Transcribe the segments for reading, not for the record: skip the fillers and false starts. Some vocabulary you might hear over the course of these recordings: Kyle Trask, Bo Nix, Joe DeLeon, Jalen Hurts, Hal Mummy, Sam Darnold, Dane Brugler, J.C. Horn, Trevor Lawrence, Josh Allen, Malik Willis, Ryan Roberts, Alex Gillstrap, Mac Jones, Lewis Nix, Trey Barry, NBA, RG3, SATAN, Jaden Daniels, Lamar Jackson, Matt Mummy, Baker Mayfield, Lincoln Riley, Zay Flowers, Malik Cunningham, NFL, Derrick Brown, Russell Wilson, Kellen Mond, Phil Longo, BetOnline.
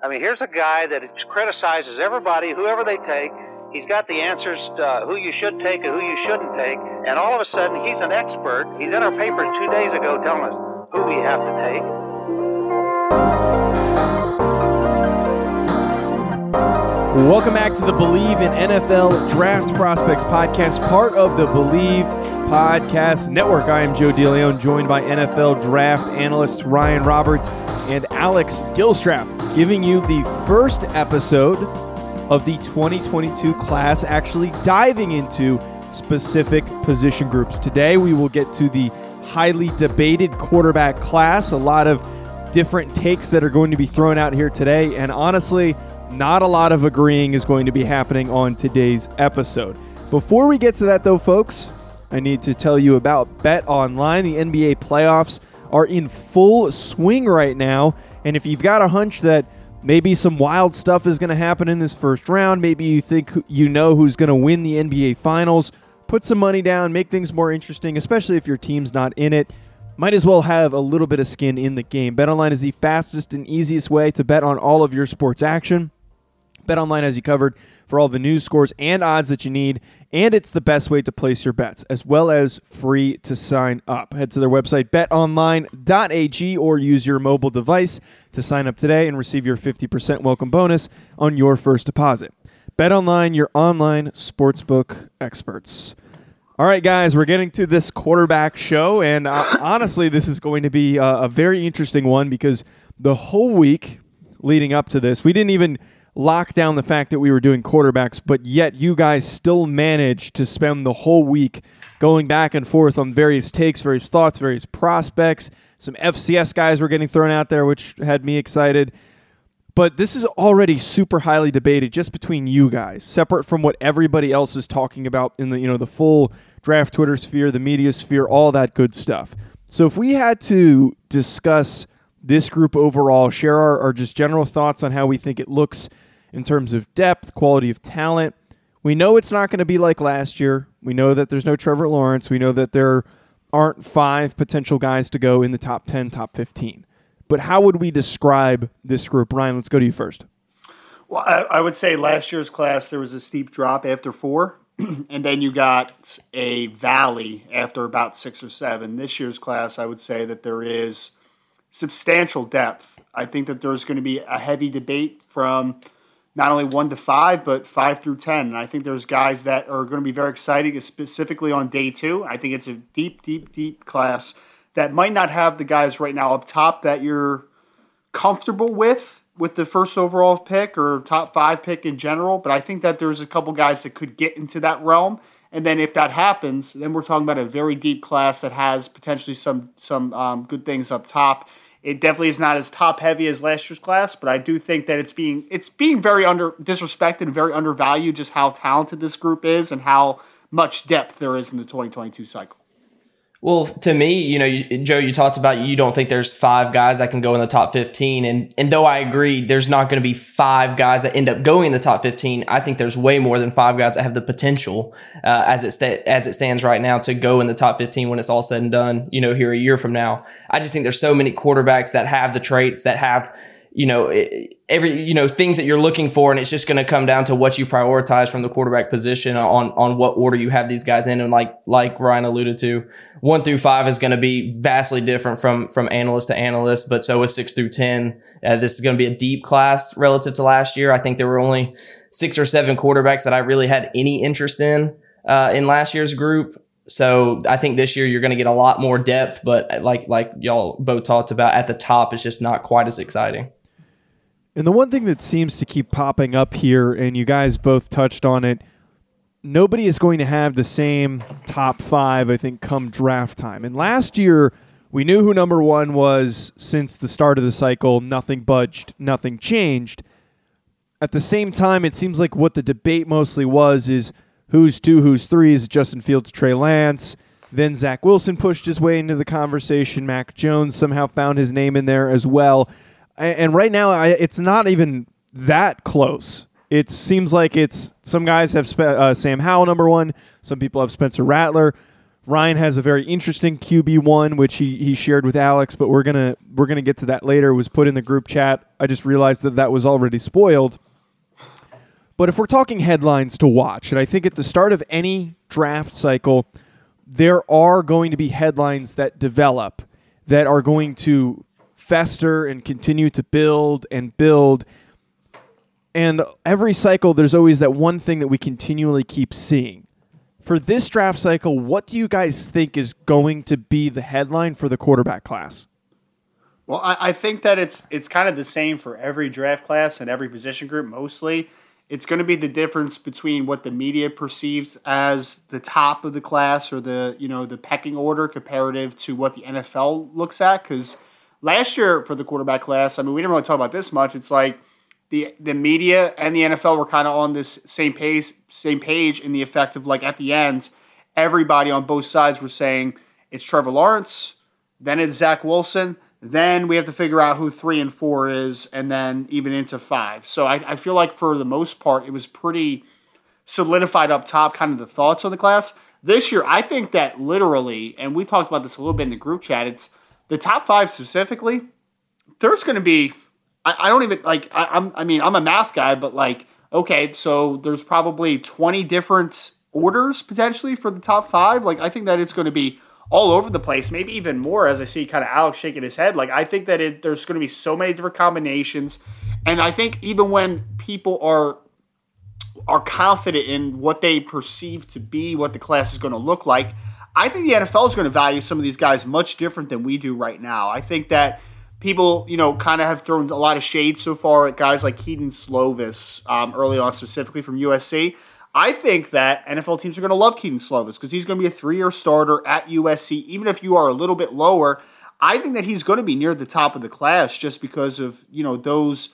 I mean, here's a guy that criticizes everybody, whoever they take. He's got the answers to who you should take and who you shouldn't take. And all of a sudden, he's an expert. He's in our paper 2 days ago telling us who we have to take. Welcome back to the Believe in NFL Draft Prospects podcast, part of the Believe Podcast Network. I am Joe DeLeon, joined by NFL draft analysts Ryan Roberts and Alex Gillstrap, giving you the first episode of the 2022 class, actually diving into specific position groups. Today, we will get to the highly debated quarterback class, a lot of different takes that are going to be thrown out here today, and honestly, not a lot of agreeing is going to be happening on today's episode. Before we get to that, though, folks, I need to tell you about BetOnline. The NBA playoffs are in full swing right now, and if you've got a hunch that maybe some wild stuff is going to happen in this first round, maybe you think you know who's going to win the NBA Finals, put some money down, make things more interesting, especially if your team's not in it. Might as well have a little bit of skin in the game. BetOnline is the fastest and easiest way to bet on all of your sports action. BetOnline has you covered for all the news, scores, and odds that you need, and it's the best way to place your bets, as well as free to sign up. Head to their website, betonline.ag, or use your mobile device to sign up today and receive your 50% welcome bonus on your first deposit. BetOnline, your online sportsbook experts. All right, guys, we're getting to this quarterback show, and honestly, this is going to be a very interesting one because the whole week leading up to this, we didn't even lock down the fact that we were doing quarterbacks, but yet you guys still managed to spend the whole week going back and forth on various takes, various thoughts, various prospects. Some FCS guys were getting thrown out there, which had me excited. But this is already super highly debated just between you guys, separate from what everybody else is talking about in the, the full draft Twitter sphere, the media sphere, all that good stuff. So if we had to discuss this group overall, share our just general thoughts on how we think it looks in terms of depth, quality of talent, we know it's not going to be like last year. We know that there's no Trevor Lawrence. We know that there aren't five potential guys to go in the top 10, top 15. But how would we describe this group? Ryan, let's go to you first. Well, I would say last year's class, there was a steep drop after four, and then you got a valley after about six or seven. This year's class, I would say that there is substantial depth. I think that there's going to be a heavy debate from not only 1 to 5, but 5 through 10. And I think there's guys that are going to be very exciting, specifically on day two. I think it's a deep, deep, deep class that might not have the guys right now up top that you're comfortable with the first overall pick or top 5 pick in general. But I think that there's a couple guys that could get into that realm. And then if that happens, then we're talking about a very deep class that has potentially some good things up top. It definitely is not as top heavy as last year's class, but I do think that it's being very disrespected and very undervalued just how talented this group is and how much depth there is in the 2022 cycle. Well, to me, Joe, you talked about you don't think there's 5 guys that can go in the top 15. And though I agree, there's not going to be 5 guys that end up going in the top 15. I think there's way more than 5 guys that have the potential as it stands right now to go in the top 15 when it's all said and done, here a year from now. I just think there's so many quarterbacks that have the traits, that have things that you're looking for, and it's just going to come down to what you prioritize from the quarterback position on what order you have these guys in. And like Ryan alluded to, 1 through 5 is going to be vastly different from analyst to analyst, but so is 6 through 10. This is going to be a deep class relative to last year. I think there were only 6 or 7 quarterbacks that I really had any interest in last year's group. So I think this year you're going to get a lot more depth, but like y'all both talked about, at the top it's just not quite as exciting. And the one thing that seems to keep popping up here, and you guys both touched on it, nobody is going to have the same top 5, I think, come draft time. And last year, We knew who number one was since the start of the cycle. Nothing budged, nothing changed. At the same time, it seems like what the debate mostly was is who's two, who's three. Is it Justin Fields, Trey Lance? Then Zach Wilson pushed his way into the conversation. Mac Jones somehow found his name in there as well. And right now, it's not even that close. It seems like it's some guys have Sam Howell number one. Some people have Spencer Rattler. Ryan has a very interesting QB1, which he shared with Alex, but we're gonna get to that later. It was put in the group chat. I just realized that was already spoiled. But if we're talking headlines to watch, and I think at the start of any draft cycle, there are going to be headlines that develop that are going to fester and continue to build. And every cycle, there's always that one thing that we continually keep seeing. For this draft cycle, what do you guys think is going to be the headline for the quarterback class? Well, I think that it's kind of the same for every draft class and every position group mostly. It's going to be the difference between what the media perceives as the top of the class or the pecking order comparative to what the NFL looks at. Because last year for the quarterback class, I mean, we didn't really talk about this much. It's like the media and the NFL were kind of on this same page in the effect of, like, at the end, everybody on both sides were saying it's Trevor Lawrence, then it's Zach Wilson, then we have to figure out who 3 and 4 is, and then even into 5. So I feel like for the most part, it was pretty solidified up top, kind of the thoughts on the class. This year, I think that literally, and we talked about this a little bit in the group chat, it's the top 5 specifically, there's going to be – I don't even, like, I'm a math guy, but, like, okay, so there's probably 20 different orders potentially for the top 5. Like, I think that it's going to be all over the place, maybe even more, as I see kind of Alex shaking his head. Like, I think that there's going to be so many different combinations. And I think even when people are confident in what they perceive to be what the class is going to look like, I think the NFL is going to value some of these guys much different than we do right now. I think that people, kind of have thrown a lot of shade so far at guys like Keaton Slovis early on, specifically from USC. I think that NFL teams are going to love Keaton Slovis because he's going to be a 3-year starter at USC. Even if you are a little bit lower, I think that he's going to be near the top of the class just because of, those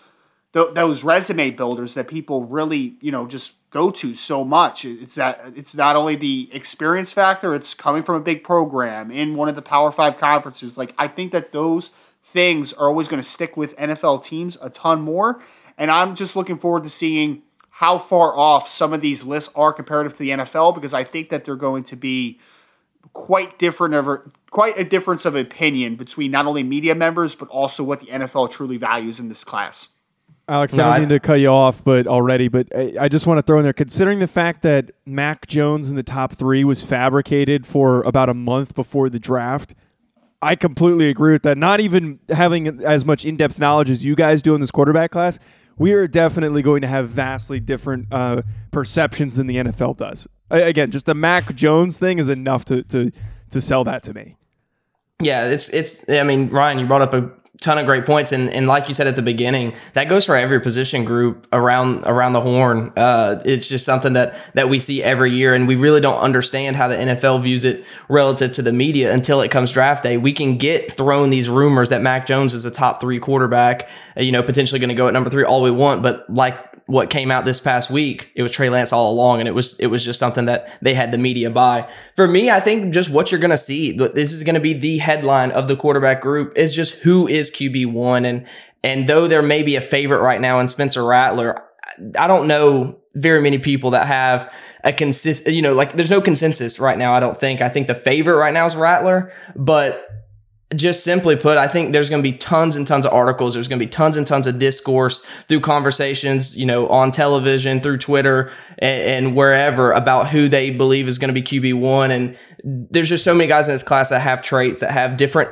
resume builders that people really, just go to so much. It's that it's not only the experience factor, it's coming from a big program in one of the Power 5 conferences. Like, I think that those things are always going to stick with NFL teams a ton more. And I'm just looking forward to seeing how far off some of these lists are comparative to the NFL, because I think that they're going to be quite a difference of opinion between not only media members, but also what the NFL truly values in this class. Alex, I don't mean to cut you off but I just want to throw in there, considering the fact that Mac Jones in the top 3 was fabricated for about a month before the draft, I completely agree with that. Not even having as much in-depth knowledge as you guys do in this quarterback class, we are definitely going to have vastly different perceptions than the NFL does. Again, just the Mac Jones thing is enough to sell that to me. Yeah, it's. I mean, Ryan, you brought up a ton of great points, and like you said at the beginning, that goes for every position group around the horn. It's just something that we see every year, and we really don't understand how the NFL views it relative to the media until it comes draft day. We can get thrown these rumors that Mac Jones is a top 3 quarterback, potentially going to go at number 3 all we want, but like what came out this past week, it was Trey Lance all along, and it was just something that they had the media buy. For me, I think just what you're going to see, this is going to be the headline of the quarterback group, is just who is QB1. And though there may be a favorite right now in Spencer Rattler, I don't know very many people that have a consistent, there's no consensus right now, I don't think. I think the favorite right now is Rattler, but just simply put, I think there's going to be tons and tons of articles. There's going to be tons and tons of discourse through conversations, on television, through Twitter, and wherever, about who they believe is going to be QB1. And there's just so many guys in this class that have traits, that have different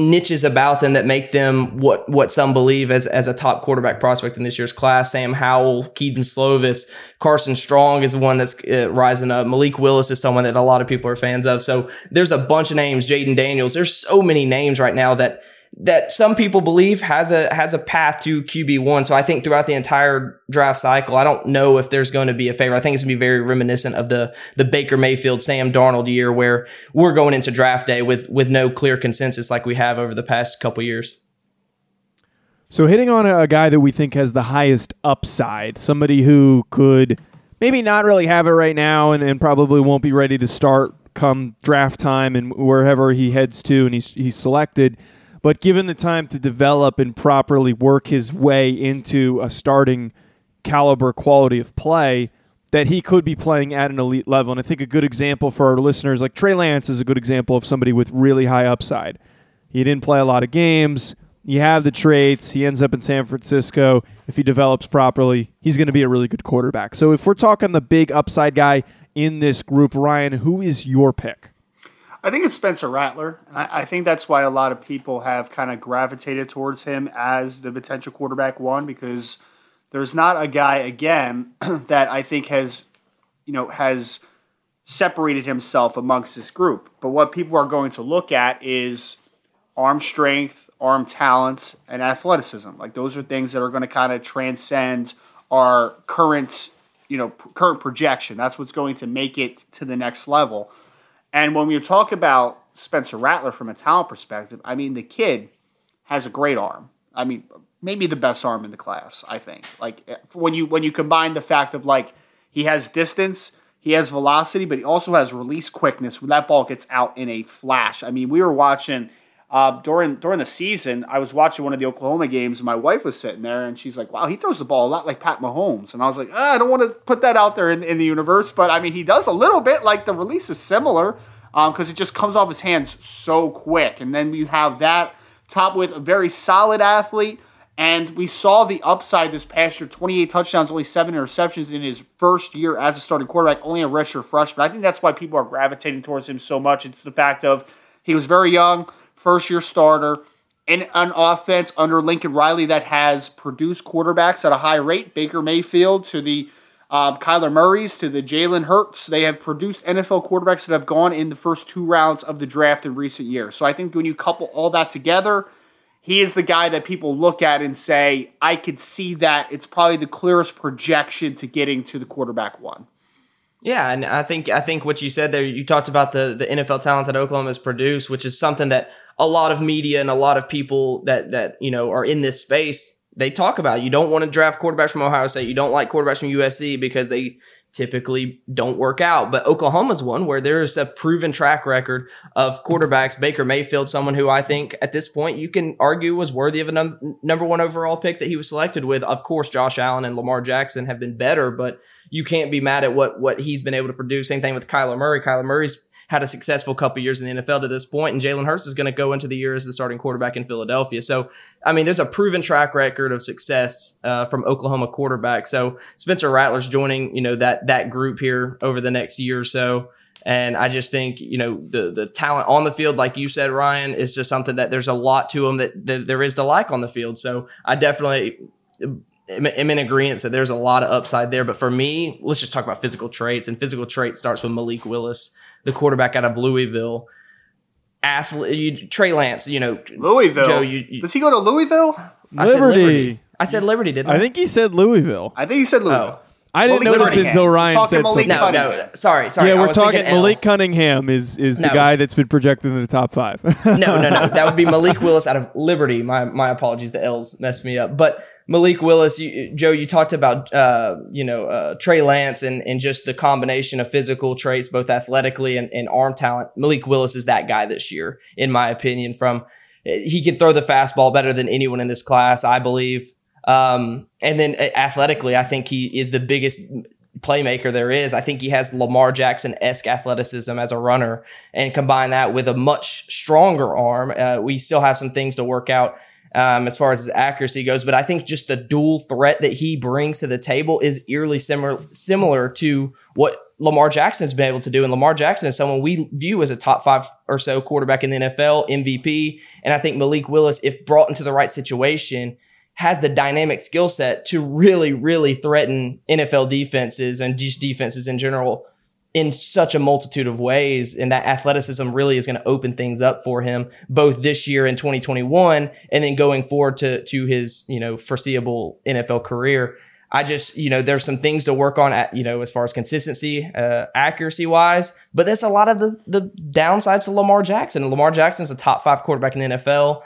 niches about them that make them what some believe as a top quarterback prospect in this year's class. Sam Howell, Keaton Slovis, Carson Strong is the one that's rising up. Malik Willis is someone that a lot of people are fans of. So there's a bunch of names. Jaden Daniels. There's so many names right now that that some people believe has a path to QB1. So I think throughout the entire draft cycle, I don't know if there's going to be a favorite. I think it's going to be very reminiscent of the Baker Mayfield, Sam Darnold year, where we're going into draft day with no clear consensus like we have over the past couple years. So hitting on a guy that we think has the highest upside, somebody who could maybe not really have it right now and probably won't be ready to start come draft time and wherever he heads to and he's selected, but given the time to develop and properly work his way into a starting caliber quality of play, that he could be playing at an elite level. And I think a good example for our listeners, like Trey Lance is a good example of somebody with really high upside. He didn't play a lot of games. You have the traits. He ends up in San Francisco. If he develops properly, he's going to be a really good quarterback. So if we're talking the big upside guy in this group, Ryan, who is your pick? I think it's Spencer Rattler. I think that's why a lot of people have kind of gravitated towards him as the potential quarterback one, because there's not a guy, again, that I think has separated himself amongst this group. But what people are going to look at is arm strength, arm talent, and athleticism. Like, those are things that are going to kind of transcend our current projection. That's what's going to make it to the next level. And when we talk about Spencer Rattler from a talent perspective, I mean, the kid has a great arm. I mean, maybe the best arm in the class, I think. Like, when you combine the fact of, like, he has distance, he has velocity, but he also has release quickness when that ball gets out in a flash. I mean, we were watching during the season, I was watching one of the Oklahoma games, and my wife was sitting there, and she's like, wow, he throws the ball a lot like Pat Mahomes. And I was like, I don't want to put that out there in the universe, but I mean, he does a little bit. Like, the release is similar because it just comes off his hands so quick. And then you have that top with a very solid athlete, and we saw the upside this past year, 28 touchdowns, only 7 interceptions in his first year as a starting quarterback, only a redshirt freshman. I think that's why people are gravitating towards him so much. It's the fact of he was very young, first-year starter, in an offense under Lincoln Riley that has produced quarterbacks at a high rate, Baker Mayfield to the Kyler Murrays to the Jalen Hurts. They have produced NFL quarterbacks that have gone in the first 2 rounds of the draft in recent years. So I think when you couple all that together, he is the guy that people look at and say, I could see that. It's probably the clearest projection to getting to the quarterback one. Yeah, and I think what you said there, you talked about the NFL talent that Oklahoma has produced, which is something that a lot of media and a lot of people that are in this space, they talk about. You don't want to draft quarterbacks from Ohio State. You don't like quarterbacks from USC because they typically don't work out. But Oklahoma's one where there is a proven track record of quarterbacks. Baker Mayfield, someone who I think at this point you can argue was worthy of a number one overall pick that he was selected with. Of course, Josh Allen and Lamar Jackson have been better, but you can't be mad at what he's been able to produce. Same thing with Kyler Murray. Kyler Murray's had a successful couple years in the NFL to this point, and Jalen Hurts is going to go into the year as the starting quarterback in Philadelphia. So, I mean, there's a proven track record of success from Oklahoma quarterback. So Spencer Rattler's joining, that group here over the next year or so. And I just think, the talent on the field, like you said, Ryan, is just something that there's a lot to him that there is to like on the field. So I definitely am in agreement that there's a lot of upside there. But for me, let's just talk about physical traits. And physical traits starts with Malik Willis, the quarterback out of Louisville. Trey Lance, Louisville. Joe, does he go to Louisville? Liberty. I said Liberty, didn't I? I think he said Louisville. Oh. I didn't notice it until Ryan said something. No, sorry. Yeah, we're talking Malik Cunningham is the guy that's been projected in the top 5. No. That would be Malik Willis out of Liberty. My apologies. The L's messed me up. But Malik Willis, Joe, you talked about, Trey Lance and just the combination of physical traits, both athletically and arm talent. Malik Willis is that guy this year, in my opinion. He can throw the fastball better than anyone in this class, I believe. And then athletically, I think he is the biggest playmaker there is. I think he has Lamar Jackson-esque athleticism as a runner, and combine that with a much stronger arm. We still have some things to work out as far as his accuracy goes, but I think just the dual threat that he brings to the table is eerily similar to what Lamar Jackson has been able to do. And Lamar Jackson is someone we view as a top 5 or so quarterback in the NFL, MVP. And I think Malik Willis, if brought into the right situation, has the dynamic skill set to really, really threaten NFL defenses and just defenses in general in such a multitude of ways. And that athleticism really is going to open things up for him both this year in 2021 and then going forward to his, foreseeable NFL career. I just, there's some things to work on, as far as consistency, accuracy wise, but that's a lot of the downsides to Lamar Jackson. And Lamar Jackson's a top 5 quarterback in the NFL.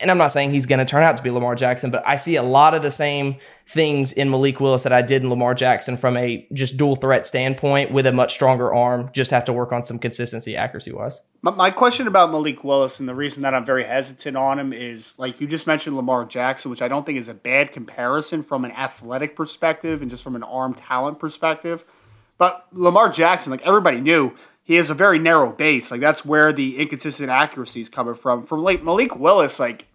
And I'm not saying he's going to turn out to be Lamar Jackson, but I see a lot of the same things in Malik Willis that I did in Lamar Jackson from a just dual threat standpoint with a much stronger arm. Just have to work on some consistency accuracy wise. My question about Malik Willis and the reason that I'm very hesitant on him is, like you just mentioned, Lamar Jackson, which I don't think is a bad comparison from an athletic perspective and just from an arm talent perspective. But Lamar Jackson, like everybody knew, he has a very narrow base. Like, that's where the inconsistent accuracy is coming from. From like Malik Willis, like,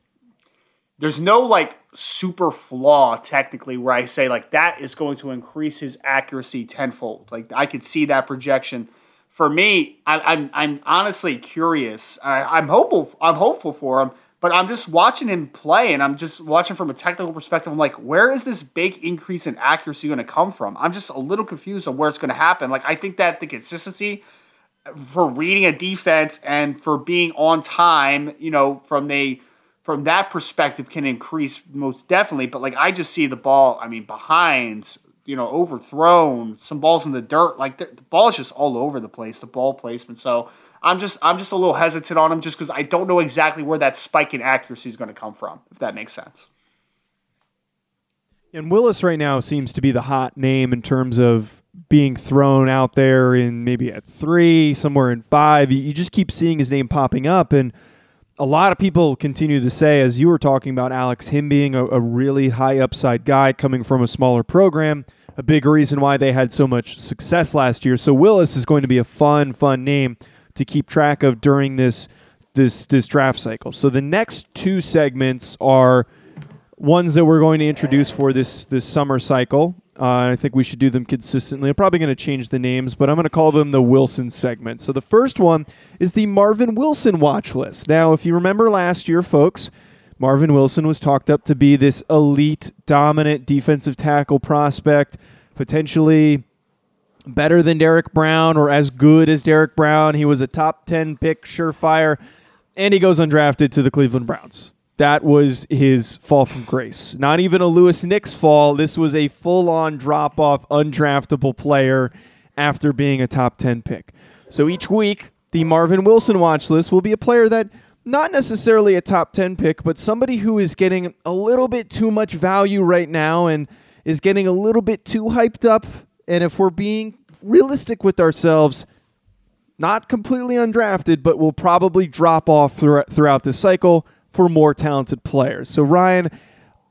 there's no like super flaw technically where I say like that is going to increase his accuracy tenfold. Like, I could see that projection. For me, I'm honestly curious. I'm hopeful for him, but I'm just watching him play and I'm just watching from a technical perspective. I'm like, where is this big increase in accuracy going to come from? I'm just a little confused on where it's going to happen. Like, I think that the consistency for reading a defense and for being on time, from that perspective can increase most definitely. But like, I just see the ball, behind, overthrown, some balls in the dirt. Like, the ball is just all over the place, the ball placement. So I'm just a little hesitant on him just because I don't know exactly where that spike in accuracy is going to come from, if that makes sense. And Willis right now seems to be the hot name in terms of being thrown out there in maybe at 3, somewhere in 5. You just keep seeing his name popping up. And a lot of people continue to say, as you were talking about, Alex, him being a really high upside guy coming from a smaller program, a big reason why they had so much success last year. So Willis is going to be a fun name to keep track of during this draft cycle. So the next 2 segments are ones that we're going to introduce for this summer cycle. I think we should do them consistently. I'm probably going to change the names, but I'm going to call them the Wilson segment. So the first one is the Marvin Wilson watch list. Now, if you remember last year, folks, Marvin Wilson was talked up to be this elite, dominant defensive tackle prospect, potentially better than Derrick Brown or as good as Derrick Brown. He was a top 10 pick, surefire, and he goes undrafted to the Cleveland Browns. That was his fall from grace. Not even a Lewis Nix fall. This was a full-on drop-off, undraftable player after being a top 10 pick. So each week, the Marvin Wilson watch list will be a player that, not necessarily a top 10 pick, but somebody who is getting a little bit too much value right now and is getting a little bit too hyped up. And if we're being realistic with ourselves, not completely undrafted, but will probably drop off throughout this cycle for more talented players. So, Ryan,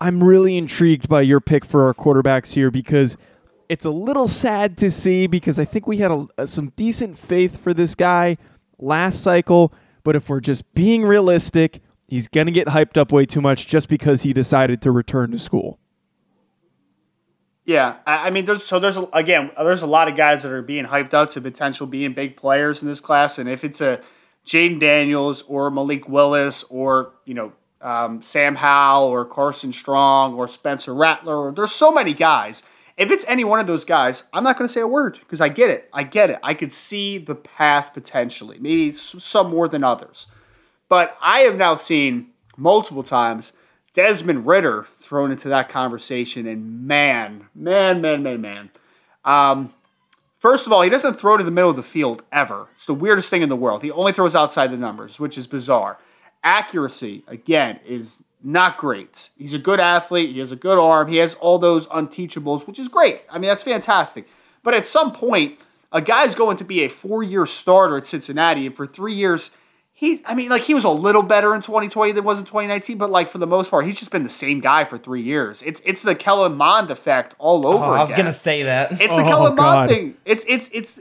I'm really intrigued by your pick for our quarterbacks here because it's a little sad to see because I think we had some decent faith for this guy last cycle, but if we're just being realistic, he's going to get hyped up way too much just because he decided to return to school. Yeah, there's a lot of guys that are being hyped up to potential being big players in this class, and if it's a Jaden Daniels or Malik Willis or, Sam Howell or Carson Strong or Spencer Rattler. There's so many guys. If it's any one of those guys, I'm not going to say a word because I get it. I could see the path potentially, maybe some more than others. But I have now seen multiple times Desmond Ridder thrown into that conversation, and man. First of all, he doesn't throw to the middle of the field ever. It's the weirdest thing in the world. He only throws outside the numbers, which is bizarre. Accuracy, again, is not great. He's a good athlete. He has a good arm. He has all those unteachables, which is great. That's fantastic. But at some point, a guy's going to be a 4-year starter at Cincinnati, and for 3 years, he was a little better in 2020 than was in 2019, but like for the most part, he's just been the same guy for 3 years. It's the Kellen Mond effect all over again. I was gonna say that. It's the Kellen Mond thing. It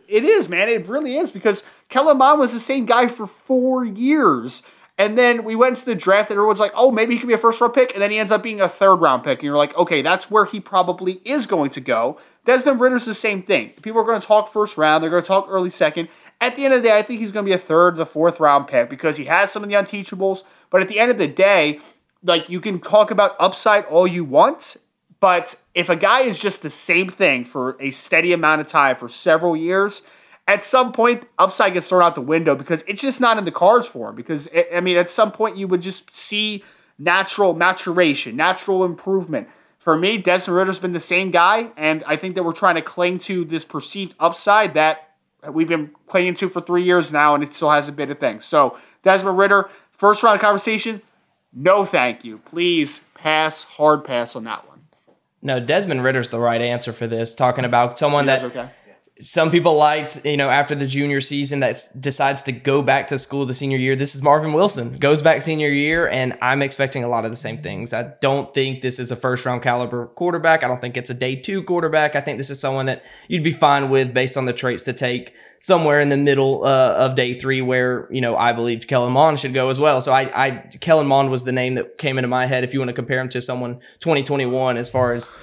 is, man. It really is because Kellen Mond was the same guy for 4 years. And then we went to the draft and everyone's like, oh, maybe he could be a first round pick, and then he ends up being a 3rd round pick. And you're like, okay, that's where he probably is going to go. Desmond Ridder's the same thing. People are gonna talk 1st round, they're gonna talk early 2nd. At the end of the day, I think he's going to be a 3rd to 4th round pick because he has some of the unteachables. But at the end of the day, like, you can talk about upside all you want, but if a guy is just the same thing for a steady amount of time for several years, at some point, upside gets thrown out the window because it's just not in the cards for him. Because, I mean, at some point, you would just see natural maturation, natural improvement. For me, Desmond Ridder's been the same guy, and I think that we're trying to cling to this perceived upside that we've been clinging to for 3 years now, and it still hasn't been a thing. So, Desmond Ridder, first round of conversation, no thank you. Please pass, hard pass on that one. No, Desmond Ridder's the right answer for this, talking about someone that... Okay. Some people liked, you know, after the junior season that decides to go back to school the senior year. This is Marvin Wilson, goes back senior year, and I'm expecting a lot of the same things. I don't think this is a first-round caliber quarterback. I don't think it's a day 2 quarterback. I think this is someone that you'd be fine with based on the traits to take somewhere in the middle of day 3 where, you know, I believe Kellen Mond should go as well. So Kellen Mond was the name that came into my head if you want to compare him to someone 2021 as far as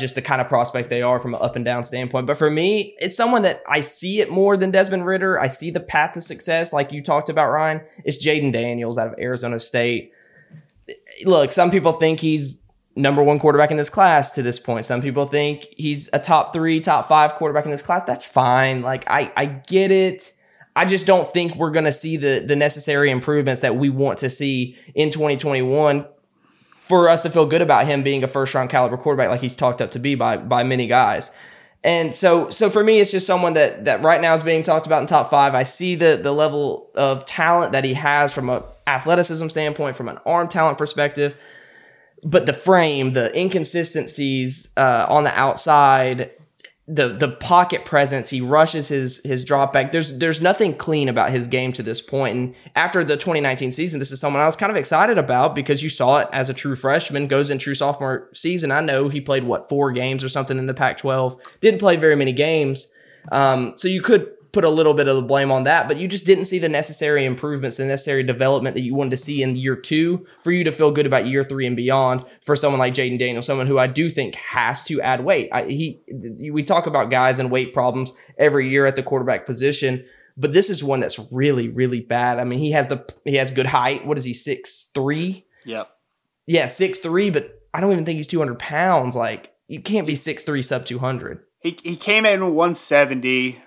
just the kind of prospect they are from an up and down standpoint. But for me, it's someone that I see it more than Desmond Ridder. I see the path to success, like you talked about, Ryan. It's Jaden Daniels out of Arizona State. Look, some people think he's number 1 quarterback in this class to this point. Some people think he's a top 3, top 5 quarterback in this class. That's fine. Like, I get it. I just don't think we're going to see the necessary improvements that we want to see in 2021 for us to feel good about him being a first-round caliber quarterback like he's talked up to be by many guys. And so for me, it's just someone that right now is being talked about in top 5. I see the level of talent that he has from an athleticism standpoint, from an arm talent perspective. But the frame, the inconsistencies on the outside, the pocket presence, he rushes his drop back. There's nothing clean about his game to this point. And after the 2019 season, this is someone I was kind of excited about because you saw it as a true freshman, goes in true sophomore season. I know he played, 4 games or something in the Pac-12. Didn't play very many games. So you could put a little bit of the blame on that, but you just didn't see the necessary improvements, the necessary development that you wanted to see in year 2 for you to feel good about year 3 and beyond for someone like Jaden Daniels, someone who I do think has to add weight. We talk about guys and weight problems every year at the quarterback position, but this is one that's really, really bad. I mean, he has good height. What is he, 6'3"? Yep. Yeah, 6'3", but I don't even think he's 200 pounds. Like, you can't be 6'3", sub 200. He came in 170.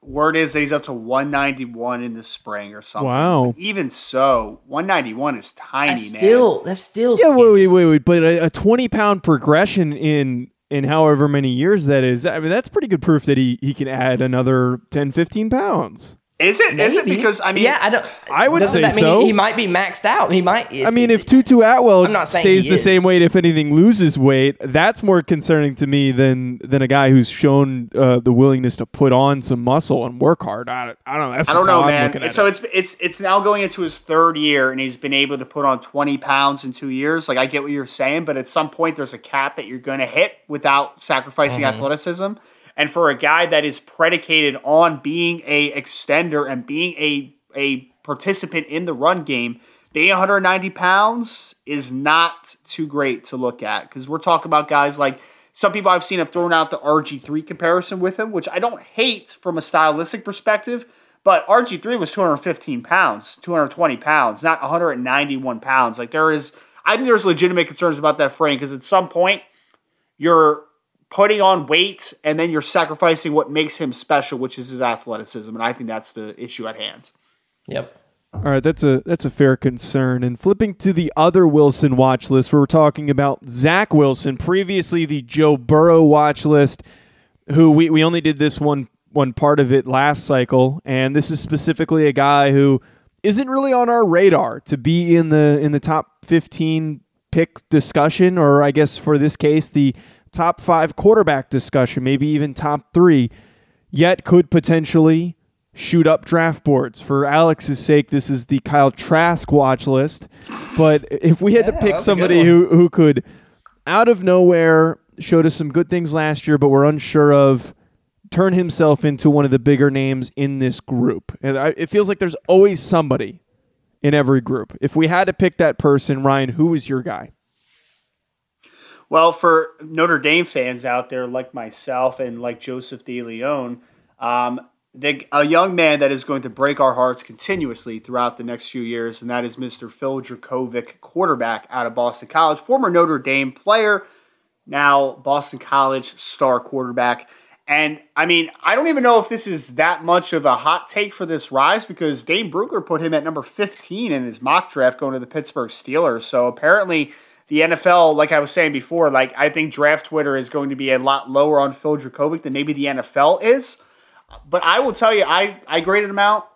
Word is that he's up to 191 in the spring or something. Wow! But even so, 191 is tiny. That's still yeah. Wait. But a 20-pound progression in however many years that is. I mean, that's pretty good proof that he can add another 10, 15 pounds. Is it? Maybe. Is it? Because I mean, yeah, I don't. I would say so. He might be maxed out. He might. If Tutu Atwell stays the same weight, if anything loses weight, that's more concerning to me than a guy who's shown the willingness to put on some muscle and work hard. I don't know. That's I don't know, man. It's now going into his 3rd year, and he's been able to put on 20 pounds in 2 years. Like, I get what you're saying, but at some point, there's a cap that you're going to hit without sacrificing athleticism. And for a guy that is predicated on being a extender and being a participant in the run game, being 190 pounds is not too great to look at. Because we're talking about guys like some people I've seen have thrown out the RG3 comparison with him, which I don't hate from a stylistic perspective. But RG3 was 215 pounds, 220 pounds, not 191 pounds. Like, I think there's legitimate concerns about that frame because at some point you're putting on weight, and then you're sacrificing what makes him special, which is his athleticism, and I think that's the issue at hand. Yep. All right, that's a fair concern. And flipping to the other Wilson watch list, we're talking about Zach Wilson, previously the Joe Burrow watch list, who we only did this one part of it last cycle, and this is specifically a guy who isn't really on our radar to be in the top 15 pick discussion, or I guess for this case, the top 5 quarterback discussion, maybe even top 3, yet could potentially shoot up draft boards. For Alex's sake, this is the Kyle Trask watch list. But if we had to pick somebody who could, out of nowhere, showed us some good things last year, but we're unsure of, turn himself into one of the bigger names in this group. And it feels like there's always somebody in every group. If we had to pick that person, Ryan, who is your guy? Well, for Notre Dame fans out there like myself and like Joseph DeLeon, a young man that is going to break our hearts continuously throughout the next few years, and that is Mr. Phil Dracovic, quarterback out of Boston College, former Notre Dame player, now Boston College star quarterback. And, I mean, I don't even know if this is that much of a hot take for this rise because Dane Brugler put him at number 15 in his mock draft going to the Pittsburgh Steelers. So, apparently, the NFL, like I was saying before, like I think draft Twitter is going to be a lot lower on Phil Dracovic than maybe the NFL is. But I will tell you, I graded him out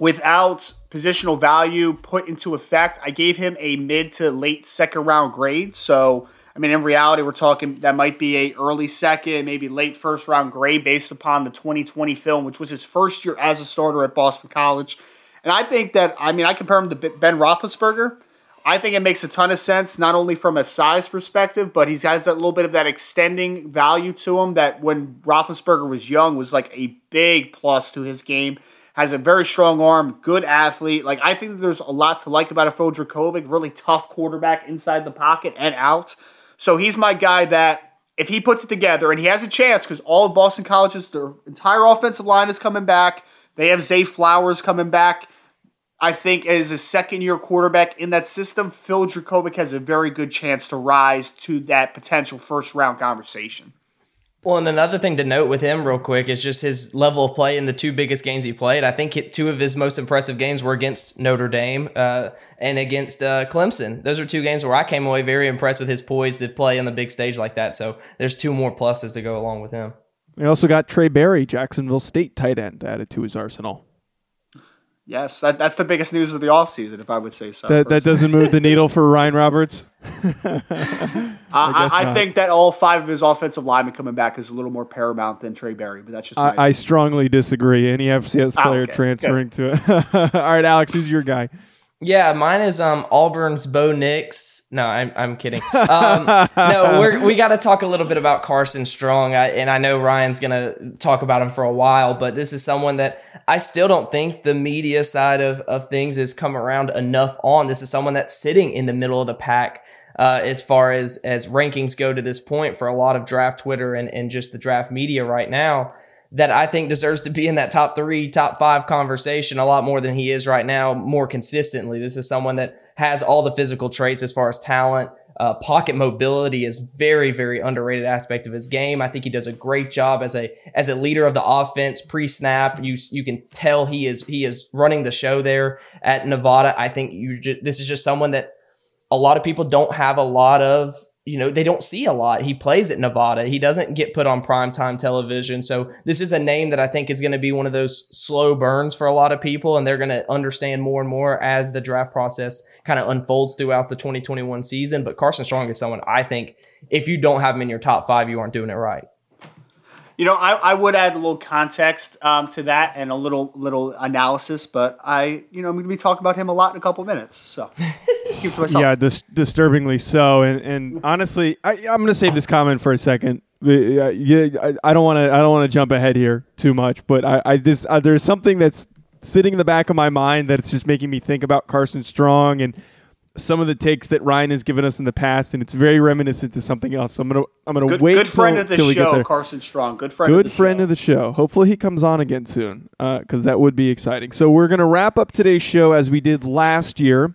without positional value put into effect. I gave him a mid to late second round grade, so... I mean, in reality, we're talking that might be a early second, maybe late first round grade based upon the 2020 film, which was his first year as a starter at Boston College. And I think that, I mean, I compare him to Ben Roethlisberger. I think it makes a ton of sense, not only from a size perspective, but he has that little bit of that extending value to him that when Roethlisberger was young was like a big plus to his game. Has a very strong arm, good athlete. Like, I think there's a lot to like about Phil Dracovic, really tough quarterback inside the pocket and out. So he's my guy that if he puts it together, and he has a chance because all of Boston College's, their entire offensive line is coming back. They have Zay Flowers coming back. I think as a second-year quarterback in that system, Phil Dracovic has a very good chance to rise to that potential first-round conversation. Well, and another thing to note with him real quick is just his level of play in the two biggest games he played. I think two of his most impressive games were against Notre Dame and against Clemson. Those are two games where I came away very impressed with his poise to play on the big stage like that. So there's two more pluses to go along with him. We also got Trey Barry, Jacksonville State tight end, added to his arsenal. Yes, that's the biggest news of the offseason, if I would say so. That doesn't move the needle for Ryan Roberts? I think that all five of his offensive linemen coming back is a little more paramount than Trey Barry, but that's just I strongly disagree. Any FCS player transferring to it. All right, Alex, who's your guy? Yeah, mine is Auburn's Bo Nix. No, I'm kidding. No, we got to talk a little bit about Carson Strong, and I know Ryan's going to talk about him for a while, but this is someone that I still don't think the media side of things has come around enough on. This is someone that's sitting in the middle of the pack as far as rankings go to this point for a lot of draft Twitter and just the draft media right now, that I think deserves to be in that top three, top five conversation a lot more than he is right now, more consistently. This is someone that has all the physical traits as far as talent. Pocket mobility is very, very underrated aspect of his game. I think he does a great job as a leader of the offense pre-snap. You can tell he is running the show there at Nevada. I think this is just someone that a lot of people don't have a lot of. You know, they don't see a lot. He plays at Nevada. He doesn't get put on primetime television. So this is a name that I think is going to be one of those slow burns for a lot of people, and they're going to understand more and more as the draft process kind of unfolds throughout the 2021 season. But Carson Strong is someone I think if you don't have him in your top five, you aren't doing it right. You know, I would add a little context to that and a little analysis, but I'm going to be talking about him a lot in a couple of minutes, so keep it to myself. Yeah, disturbingly so, and honestly, I'm going to save this comment for a second. I don't want to jump ahead here too much, but I there's something that's sitting in the back of my mind that's just making me think about Carson Strong and some of the takes that Ryan has given us in the past, and it's very reminiscent to something else. So I'm gonna wait until we get there. Carson Strong, good friend of the show. Hopefully he comes on again soon, because that would be exciting. So we're gonna wrap up today's show as we did last year,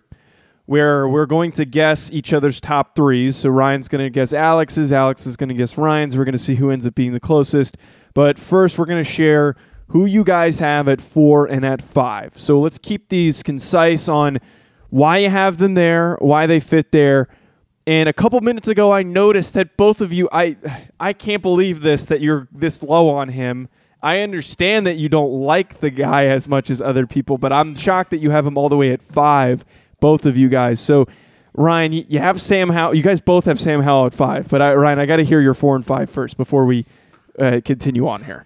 where we're going to guess each other's top threes. So Ryan's gonna guess Alex's, Alex is gonna guess Ryan's. We're gonna see who ends up being the closest. But first, we're gonna share who you guys have at 4 and at 5. So let's keep these concise on why you have them there, why they fit there. And a couple minutes ago, I noticed that both of you, I can't believe this, that you're this low on him. I understand that you don't like the guy as much as other people, but I'm shocked that you have him all the way at 5, both of you guys. So, Ryan, you have Sam Howell. You guys both have Sam Howell at 5. But, Ryan, I got to hear your 4 and 5 first before we continue on here.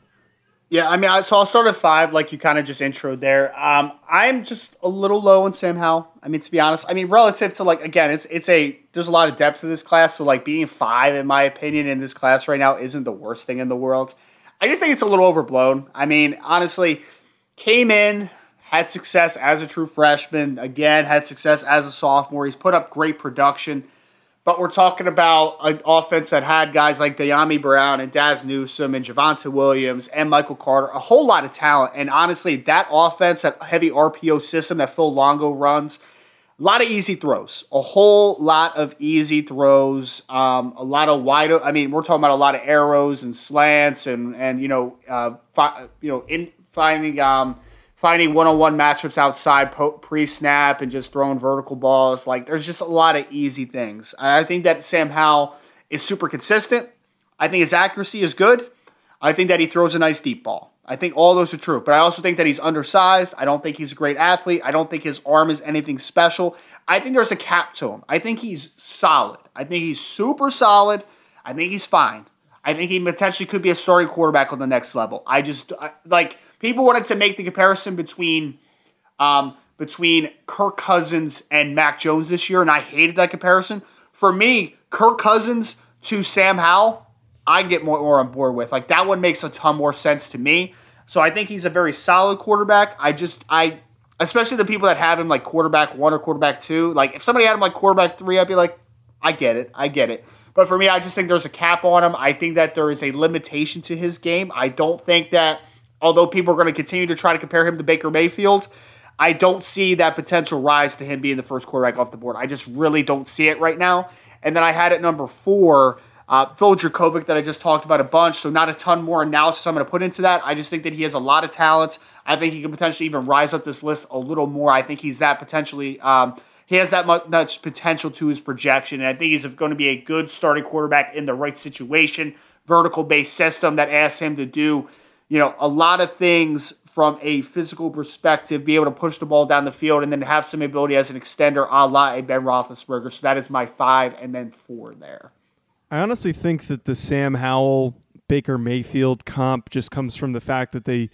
Yeah, I mean, so I'll start at 5, like you kind of just introed there. I'm just a little low on Sam Howell. I mean, to be honest, I mean, relative to like, again, there's a lot of depth to this class. So like being 5, in my opinion, in this class right now isn't the worst thing in the world. I just think it's a little overblown. I mean, honestly, came in, had success as a true freshman, again, had success as a sophomore. He's put up great production. But we're talking about an offense that had guys like Dyami Brown and Daz Newsome and Javonte Williams and Michael Carter, a whole lot of talent. And honestly, that offense, that heavy RPO system that Phil Longo runs, A lot of easy throws, a whole lot of easy throws, a lot of wide. I mean, we're talking about a lot of arrows and slants, and finding one-on-one matchups outside pre-snap and just throwing vertical balls. Like, there's just a lot of easy things. And I think that Sam Howell is super consistent. I think his accuracy is good. I think that he throws a nice deep ball. I think all those are true, but I also think that he's undersized. I don't think he's a great athlete. I don't think his arm is anything special. I think there's a cap to him. I think he's solid. I think he's super solid. I think he's fine. I think he potentially could be a starting quarterback on the next level. People wanted to make the comparison between Kirk Cousins and Mac Jones this year, and I hated that comparison. For me, Kirk Cousins to Sam Howell, I get more on board with. Like, that one makes a ton more sense to me. So I think he's a very solid quarterback. Especially the people that have him like quarterback one or quarterback two. Like, if somebody had him like quarterback three, I'd be like, I get it. But for me, I just think there's a cap on him. I think that there is a limitation to his game. I don't think that, although people are going to continue to try to compare him to Baker Mayfield, I don't see that potential rise to him being the first quarterback off the board. I just really don't see it right now. And then I had at number 4, Phil Dracovic, that I just talked about a bunch, so not a ton more analysis I'm going to put into that. I just think that he has a lot of talent. I think he could potentially even rise up this list a little more. I think he's that potentially he has that much potential to his projection, and I think he's going to be a good starting quarterback in the right situation, vertical-based system that asks him to do a lot of things from a physical perspective, be able to push the ball down the field, and then have some ability as an extender a la a Ben Roethlisberger. So that is my 5 and then 4 there. I honestly think that the Sam Howell, Baker Mayfield comp just comes from the fact that they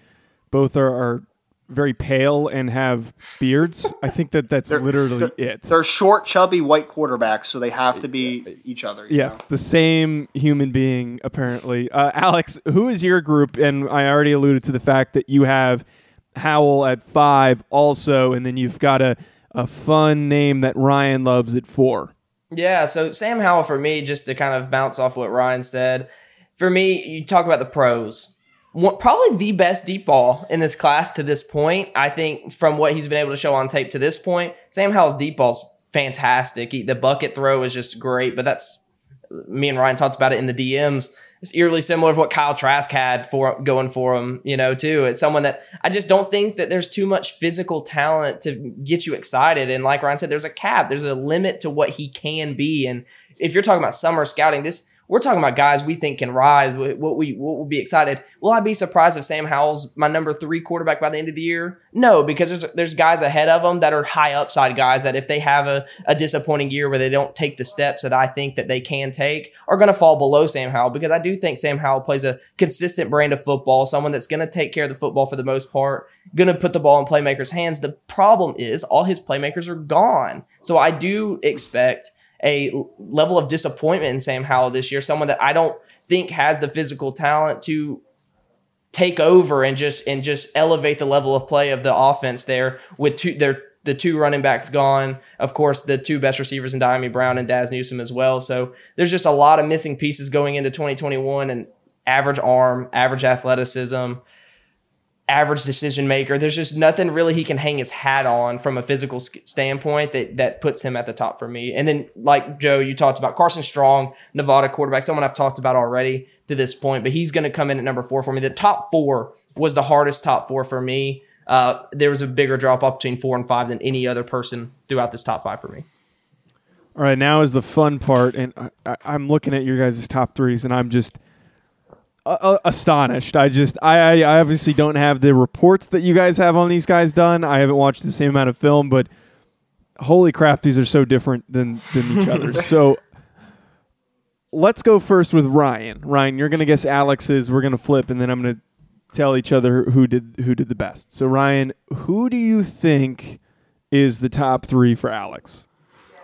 both are very pale and have beards. I think that's literally it. They're short, chubby, white quarterbacks, so they have to be each other. Yes, the same human being, apparently. Alex, who is your group? And I already alluded to the fact that you have Howell at 5 also, and then you've got a fun name that Ryan loves at 4. Yeah, so Sam Howell for me, just to kind of bounce off what Ryan said, for me, you talk about the pros. Probably the best deep ball in this class to this point. I think from what he's been able to show on tape to this point, Sam Howell's deep ball's fantastic. The bucket throw is just great, but that's, me and Ryan talked about it in the DMs. It's eerily similar to what Kyle Trask had going for him, too. It's someone that I just don't think that there's too much physical talent to get you excited. And like Ryan said, there's a cap. There's a limit to what he can be. And if you're talking about summer scouting, we're talking about guys we think can rise, what we'll be excited. Will I be surprised if Sam Howell's my number 3 quarterback by the end of the year? No, because there's guys ahead of him that are high upside guys that if they have a disappointing year where they don't take the steps that I think that they can take, are going to fall below Sam Howell, because I do think Sam Howell plays a consistent brand of football, someone that's going to take care of the football for the most part, going to put the ball in playmakers' hands. The problem is all his playmakers are gone. So I do expect a level of disappointment in Sam Howell this year, someone that I don't think has the physical talent to take over and just elevate the level of play of the offense there with the 2 running backs gone. Of course, the 2 best receivers in Dyami Brown and Daz Newsome as well. So there's just a lot of missing pieces going into 2021, and average arm, average athleticism, average decision maker. There's just nothing really he can hang his hat on from a physical standpoint that puts him at the top for me. And then, like Joe, you talked about Carson Strong, Nevada quarterback, someone I've talked about already to this point, but he's going to come in at number 4 for me. The top 4 was the hardest top 4 for me. There was a bigger drop off between 4 and 5 than any other person throughout this top 5 for me. All right, now is the fun part, and I'm looking at your guys' top 3s, and I'm just astonished. I obviously don't have the reports that you guys have on these guys done. I haven't watched the same amount of film, but holy crap, these are so different than each other. So let's go first with Ryan. Ryan, you're going to guess Alex's. We're going to flip, and then I'm going to tell each other who did the best. So Ryan, who do you think is the top 3 for Alex?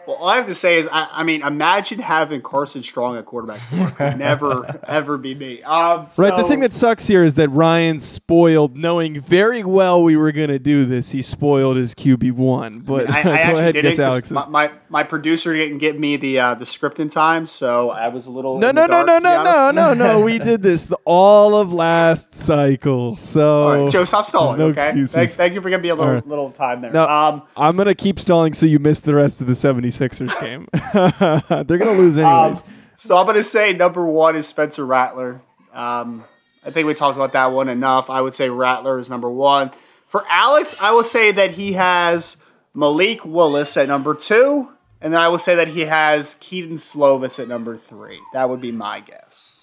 Well, all I have to say is, I mean, imagine having Carson Strong at quarterback. It never, ever be me. Right. The thing that sucks here is that Ryan spoiled, knowing very well we were going to do this. He spoiled his QB1. But I actually didn't. Guess my producer didn't get me the script in time, so I was a little No. We did this all of last cycle. So right, Joe, stop stalling. No okay. Excuses. Thank you for giving me a little time there. Now, I'm gonna keep stalling so you miss the rest of the 76ers game. They're going to lose anyways. So I'm going to say number one is Spencer Rattler. I think we talked about that one enough. I would say Rattler is number one. For Alex, I will say that he has Malik Willis at number two, and then I will say that he has Keaton Slovis at number three. That would be my guess.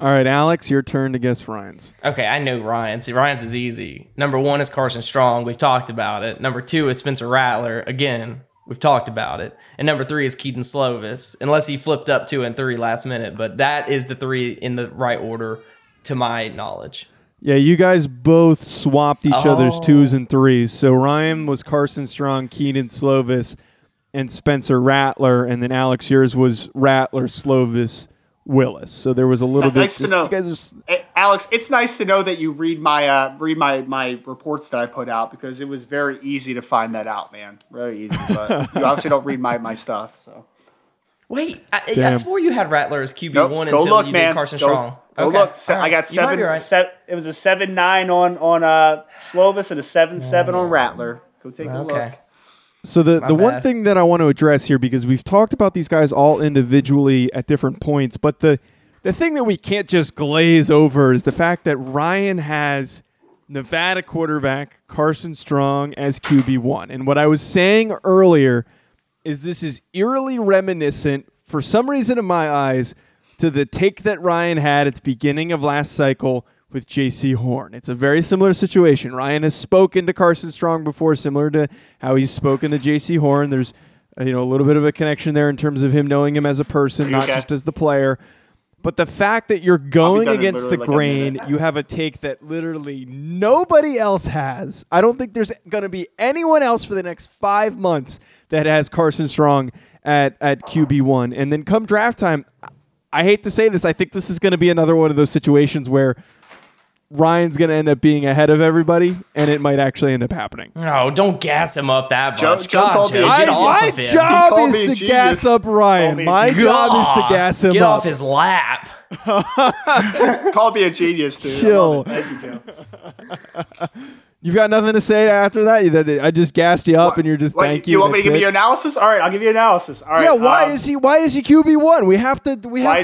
All right, Alex, your turn to guess Ryan's. Okay, I know Ryan's. Ryan's is easy. Number one is Carson Strong. We've talked about it. Number two is Spencer Rattler. Again, we've talked about it. And number three is Keaton Slovis, unless he flipped up 2 and 3 last minute. But that is the three in the right order, to my knowledge. Yeah, you guys both swapped each other's 2s and 3s. So Ryan was Carson Strong, Keaton Slovis, and Spencer Rattler. And then Alex, yours was Rattler, Slovis, Willis. So there was a little bit. Nice to know. You guys are... Alex, it's nice to know that you read my reports that I put out, because it was very easy to find that out, man. Very easy. But you obviously don't read my stuff. So wait, I swore you had Rattler as QB1 until you did Carson Strong. Go look. Right. I got 7. Right. It was a 7-9 on Slovis and a 7-7 on Rattler. Go take a look. So the one thing that I want to address here, because we've talked about these guys all individually at different points, but the thing that we can't just glaze over is the fact that Ryan has Nevada quarterback Carson Strong as QB1. And what I was saying earlier is this is eerily reminiscent, for some reason in my eyes, to the take that Ryan had at the beginning of last cycle with J.C. Horn. It's a very similar situation. Ryan has spoken to Carson Strong before, similar to how he's spoken to J.C. Horn. There's a little bit of a connection there in terms of him knowing him as a person, not just as the player. But the fact that you're going against the grain, you have a take that literally nobody else has. I don't think there's going to be anyone else for the next 5 months that has Carson Strong at QB1. And then come draft time, I hate to say this, I think this is going to be another one of those situations where Ryan's going to end up being ahead of everybody, and it might actually end up happening. No, don't gas him up that much. My job is to gas up Ryan. My job is to gas him up. Get off his lap. Call me a genius, dude. Chill. Thank you, Joe. You've got nothing to say after that? I just gassed you up, and you're just thank you. You want me to give you analysis? All right, I'll give you analysis. All right. Yeah. Why is he QB1? We have to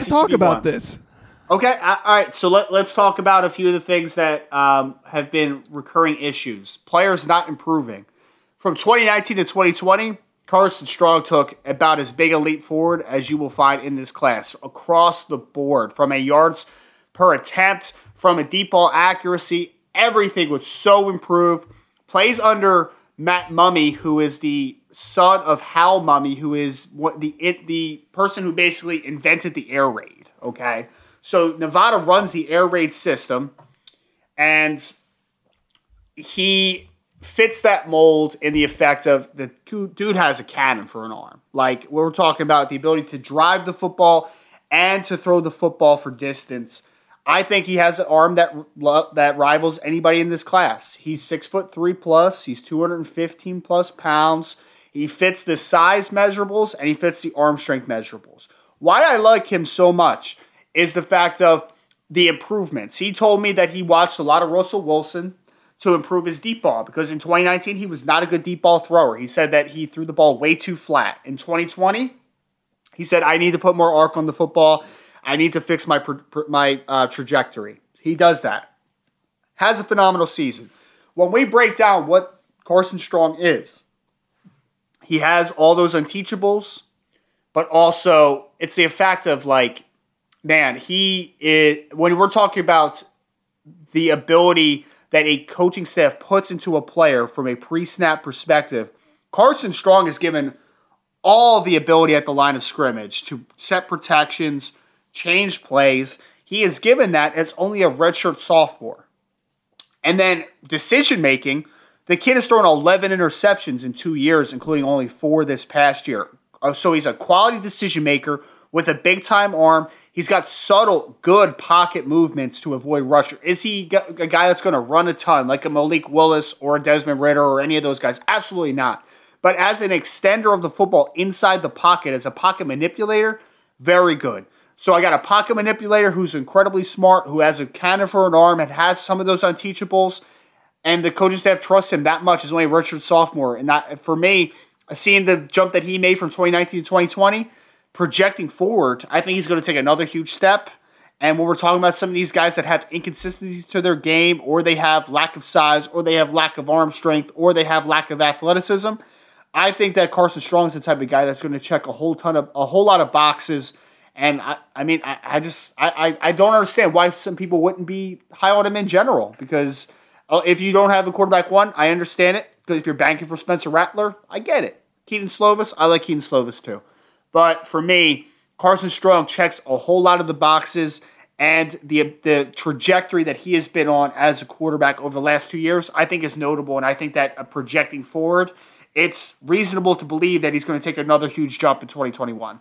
talk about this. Okay, all right, so let's talk about a few of the things that have been recurring issues. Players not improving. From 2019 to 2020, Carson Strong took about as big a leap forward as you will find in this class across the board, from a yards per attempt, from a deep ball accuracy. Everything was so improved. Plays under Matt Mummy, who is the son of Hal Mummy, who is the person who basically invented the air raid, okay? So Nevada runs the air raid system, and he fits that mold in the effect of the dude has a cannon for an arm. Like, we're talking about the ability to drive the football and to throw the football for distance. I think he has an arm that rivals anybody in this class. He's 6'3" plus. He's 215 plus pounds. He fits the size measurables, and he fits the arm strength measurables. Why I like him so much is the fact of the improvements. He told me that he watched a lot of Russell Wilson to improve his deep ball, because in 2019, he was not a good deep ball thrower. He said that he threw the ball way too flat. In 2020, he said, I need to put more arc on the football. I need to fix my trajectory. He does that. Has a phenomenal season. When we break down what Carson Strong is, he has all those unteachables, but also it's the effect of, like, man, he is, when we're talking about the ability that a coaching staff puts into a player from a pre-snap perspective, Carson Strong is given all the ability at the line of scrimmage to set protections, change plays. He is given that as only a redshirt sophomore. And then decision-making, the kid has thrown 11 interceptions in 2 years, including only 4 this past year. So he's a quality decision maker with a big-time arm. He's got subtle, good pocket movements to avoid rusher. Is he a guy that's going to run a ton, like a Malik Willis or a Desmond Ridder or any of those guys? Absolutely not. But as an extender of the football inside the pocket, as a pocket manipulator, very good. So I got a pocket manipulator who's incredibly smart, who has a cannon for an arm and has some of those unteachables, and the coaching staff trusts him that much. He's only a redshirt sophomore. And not, for me, seeing the jump that he made from 2019 to 2020, projecting forward, I think he's going to take another huge step. And when we're talking about some of these guys that have inconsistencies to their game, or they have lack of size, or they have lack of arm strength, or they have lack of athleticism, I think that Carson Strong is the type of guy that's going to check a whole lot of boxes. And I don't understand why some people wouldn't be high on him in general. Because if you don't have a quarterback one, I understand it. Because if you're banking for Spencer Rattler, I get it. Keaton Slovis, I like Keaton Slovis too. But for me, Carson Strong checks a whole lot of the boxes, and the trajectory that he has been on as a quarterback over the last 2 years, I think is notable, and I think that projecting forward, it's reasonable to believe that he's going to take another huge jump in 2021.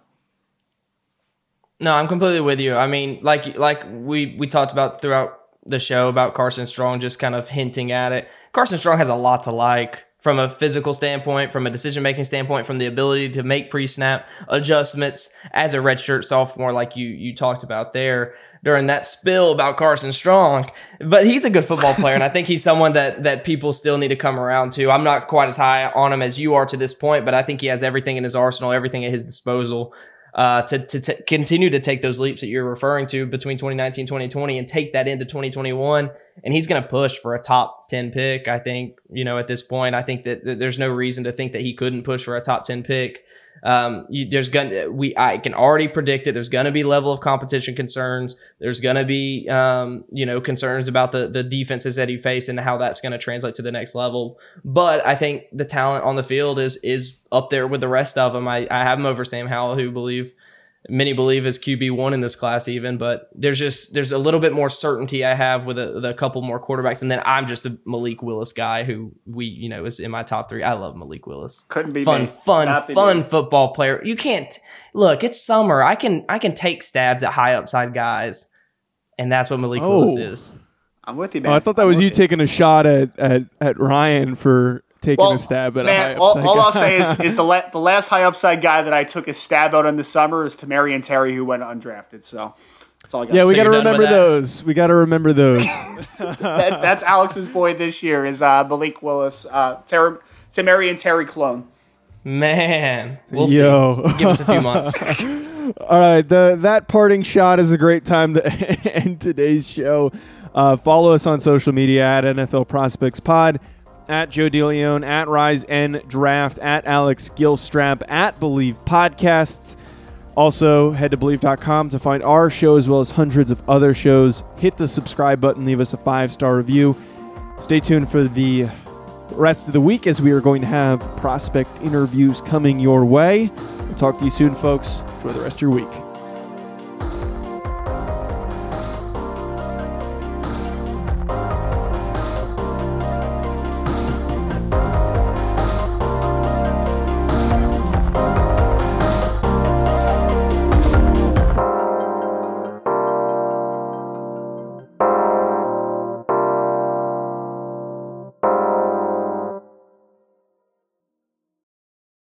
No, I'm completely with you. I mean, like we talked about throughout the show about Carson Strong just kind of hinting at it. Carson Strong has a lot to like. From a physical standpoint, from a decision-making standpoint, from the ability to make pre-snap adjustments as a redshirt sophomore, like you talked about there during that spill about Carson Strong. But he's a good football player, and I think he's someone that people still need to come around to. I'm not quite as high on him as you are to this point, but I think he has everything in his arsenal, everything at his disposal to continue to take those leaps that you're referring to between 2019 and 2020 and take that into 2021. And he's going to push for a top 10 pick, I think, at this point. I think that there's no reason to think that he couldn't push for a top 10 pick. I can already predict it. There's going to be level of competition concerns. There's going to be, concerns about the defenses that he faced and how that's going to translate to the next level. But I think the talent on the field is up there with the rest of them. I have him over Sam Howell, who many believe is QB1 in this class even, but there's a little bit more certainty I have with a couple more quarterbacks. And then I'm just a Malik Willis guy who is in my top three. I love Malik Willis. Couldn't be fun football player. You can't look, it's summer. I can take stabs at high upside guys. And that's what Malik Willis is. I'm with you, man. Oh, I thought that was you taking a shot at Ryan for taking a stab at a high upside guy. All I'll say is the last high upside guy that I took a stab out in the summer is Tamarian Terry, who went undrafted. So that's all I got. Yeah, we got to remember those. We got to remember those. That's Alex's boy this year is Malik Willis, Tamarian Terry clone. Man, we'll see. Give us a few months. All right, that parting shot is a great time to end today's show. Follow us on social media at NFL Prospects Pod. At Joe DeLeon, at Rise N Draft, at Alex Gillstrap, at Believe Podcasts. Also, head to Believe.com to find our show as well as hundreds of other shows. Hit the subscribe button, leave us a 5-star review. Stay tuned for the rest of the week as we are going to have prospect interviews coming your way. We'll talk to you soon, folks. Enjoy the rest of your week.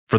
For